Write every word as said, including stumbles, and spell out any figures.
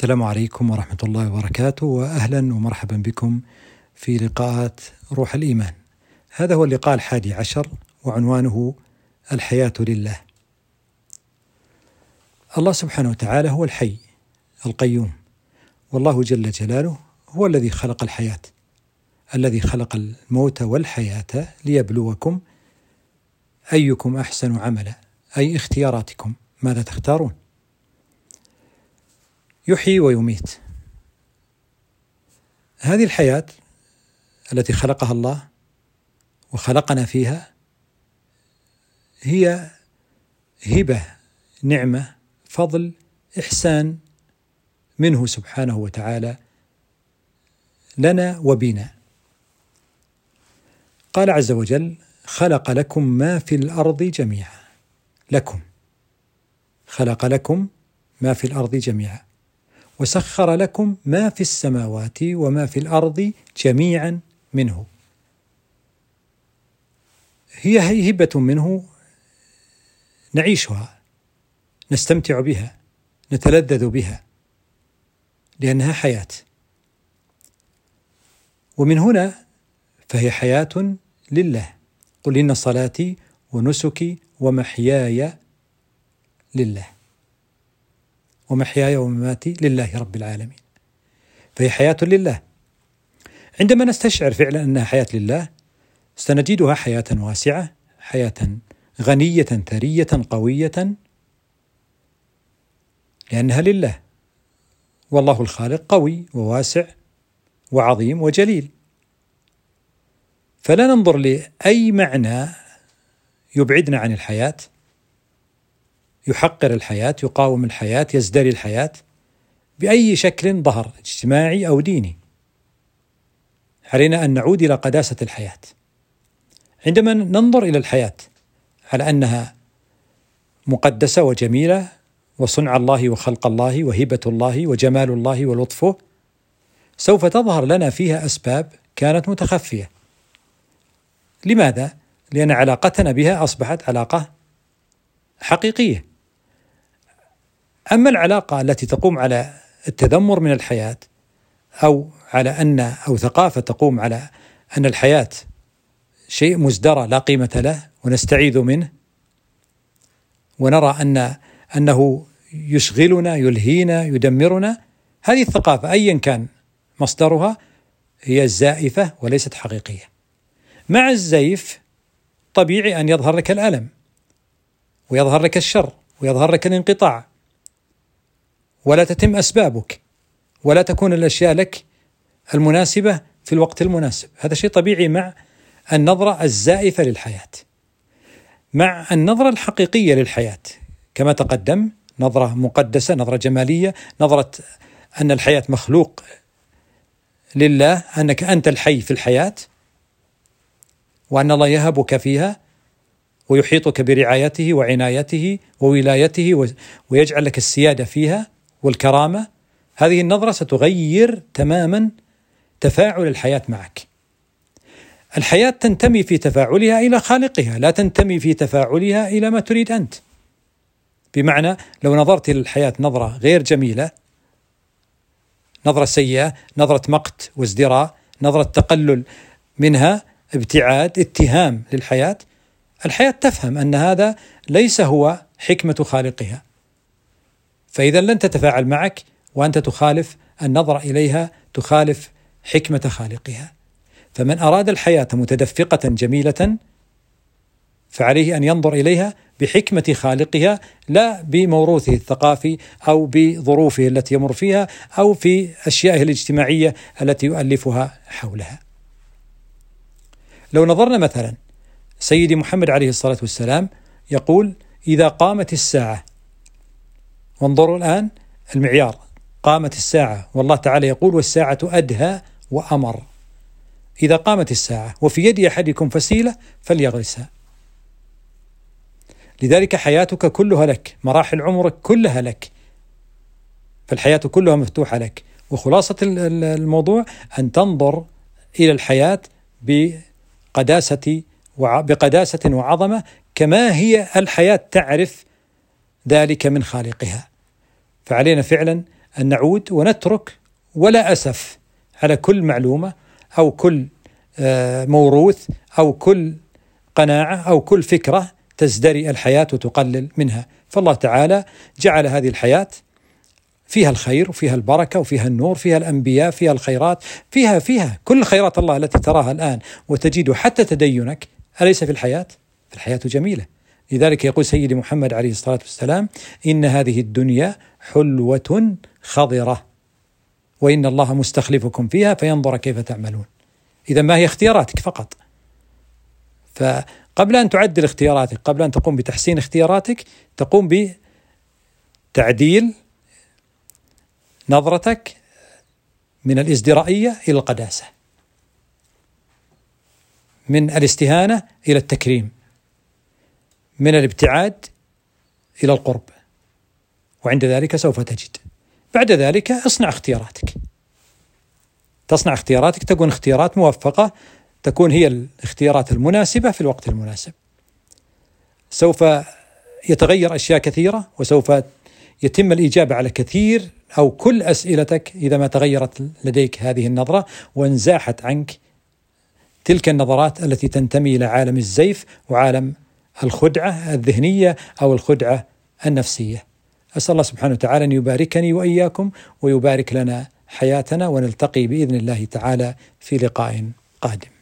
السلام عليكم ورحمة الله وبركاته، وأهلا ومرحبا بكم في لقاءات روح الإيمان. هذا هو اللقاء الحادي عشر وعنوانه الحياة لله. الله سبحانه وتعالى هو الحي القيوم، والله جل جلاله هو الذي خلق الحياة، الذي خلق الموت والحياة ليبلوكم أيكم أحسن عملا، أي اختياراتكم، ماذا تختارون؟ يحيي ويميت. هذه الحياة التي خلقها الله وخلقنا فيها هي هبة، نعمة، فضل، إحسان منه سبحانه وتعالى لنا وبنا. قال عز وجل: خلق لكم ما في الأرض جميعا. لكم، خلق لكم ما في الأرض جميعا، وسخر لكم ما في السماوات وما في الأرض جميعا منه. هي هبة منه نعيشها، نستمتع بها، نتلذذ بها، لأنها حياة. ومن هنا فهي حياة لله. قل إن صلاتي ونسكي ومحياي لله، ومحياي ومماتي لله رب العالمين. فهي حياة لله. عندما نستشعر فعلا أنها حياة لله سنجدها حياة واسعة، حياة غنية ثرية قوية، لأنها لله، والله الخالق قوي وواسع وعظيم وجليل. فلا ننظر لأي معنى يبعدنا عن الحياة، يحقر الحياة، يقاوم الحياة، يزدري الحياة بأي شكل ظهر، اجتماعي أو ديني. علينا أن نعود إلى قداسة الحياة. عندما ننظر إلى الحياة على أنها مقدسة وجميلة وصنع الله وخلق الله وهبة الله وجمال الله ولطفه، سوف تظهر لنا فيها أسباب كانت متخفية. لماذا؟ لأن علاقتنا بها أصبحت علاقة حقيقية. أما العلاقة التي تقوم على التذمر من الحياة، أو على أن أو ثقافة تقوم على أن الحياة شيء مزدرى لا قيمة له ونستعيذ منه، ونرى أن أنه يشغلنا، يلهينا، يدمرنا، هذه الثقافة أيا كان مصدرها هي زائفة وليست حقيقية. مع الزيف طبيعي أن يظهر لك الألم، ويظهر لك الشر، ويظهر لك الانقطاع، ولا تتم أسبابك، ولا تكون الأشياء لك المناسبة في الوقت المناسب. هذا شيء طبيعي مع النظرة الزائفة للحياة. مع النظرة الحقيقية للحياة كما تقدم، نظرة مقدسة، نظرة جمالية، نظرة أن الحياة مخلوق لله، أنك أنت الحي في الحياة، وأن الله يهبك فيها ويحيطك برعايته وعنايته وولايته ويجعل لك السيادة فيها والكرامة. هذه النظرة ستغير تماما تفاعل الحياة معك. الحياة تنتمي في تفاعلها إلى خالقها، لا تنتمي في تفاعلها إلى ما تريد أنت. بمعنى لو نظرت للحياة نظرة غير جميلة، نظرة سيئة، نظرة مقت وازدراء، نظرة تقلل منها، ابتعاد، اتهام للحياة، الحياة تفهم أن هذا ليس هو حكمة خالقها، فإذا لن تتفاعل معك، وأنت تخالف النظر إليها، تخالف حكمة خالقها. فمن أراد الحياة متدفقة جميلة فعليه أن ينظر إليها بحكمة خالقها، لا بموروثه الثقافي أو بظروفه التي يمر فيها أو في أشيائه الاجتماعية التي يؤلفها حولها. لو نظرنا مثلا سيدي محمد عليه الصلاة والسلام يقول: إذا قامت الساعة، وانظروا الآن المعيار، قامت الساعة، والله تعالى يقول: والساعة أدهى وأمر. إذا قامت الساعة وفي يد أحدكم فسيلة فليغرسها. لذلك حياتك كلها لك، مراحل عمرك كلها لك، فالحياة كلها مفتوحة لك. وخلاصة الموضوع أن تنظر إلى الحياة بقداسة بقداسة وعظمة كما هي. الحياة تعرف ذلك من خالقها. فعلينا فعلا أن نعود ونترك ولا أسف على كل معلومة أو كل موروث أو كل قناعة أو كل فكرة تزدري الحياة وتقلل منها. فالله تعالى جعل هذه الحياة فيها الخير وفيها البركة وفيها النور، فيها الأنبياء، فيها الخيرات، فيها فيها كل خيرات الله التي تراها الآن وتجد حتى تدينك. أليس في الحياة؟ في الحياة جميلة. لذلك يقول سيدي محمد عليه الصلاة والسلام: إن هذه الدنيا حلوة خضرة وإن الله مستخلفكم فيها فينظر كيف تعملون. إذا ما هي اختياراتك فقط، فقبل أن تعدل اختياراتك، قبل أن تقوم بتحسين اختياراتك، تقوم بتعديل نظرتك من الازدرائية إلى القداسة، من الاستهانة إلى التكريم، من الابتعاد إلى القرب، وعند ذلك سوف تجد. بعد ذلك اصنع اختياراتك، تصنع اختياراتك تكون اختيارات موفقة، تكون هي الاختيارات المناسبة في الوقت المناسب. سوف يتغير أشياء كثيرة وسوف يتم الإجابة على كثير أو كل أسئلتك إذا ما تغيرت لديك هذه النظرة وانزاحت عنك تلك النظرات التي تنتمي إلى عالم الزيف وعالم الخدعة الذهنية أو الخدعة النفسية. أسأل الله سبحانه وتعالى أن يباركني وإياكم ويبارك لنا حياتنا، ونلتقي بإذن الله تعالى في لقاء قادم.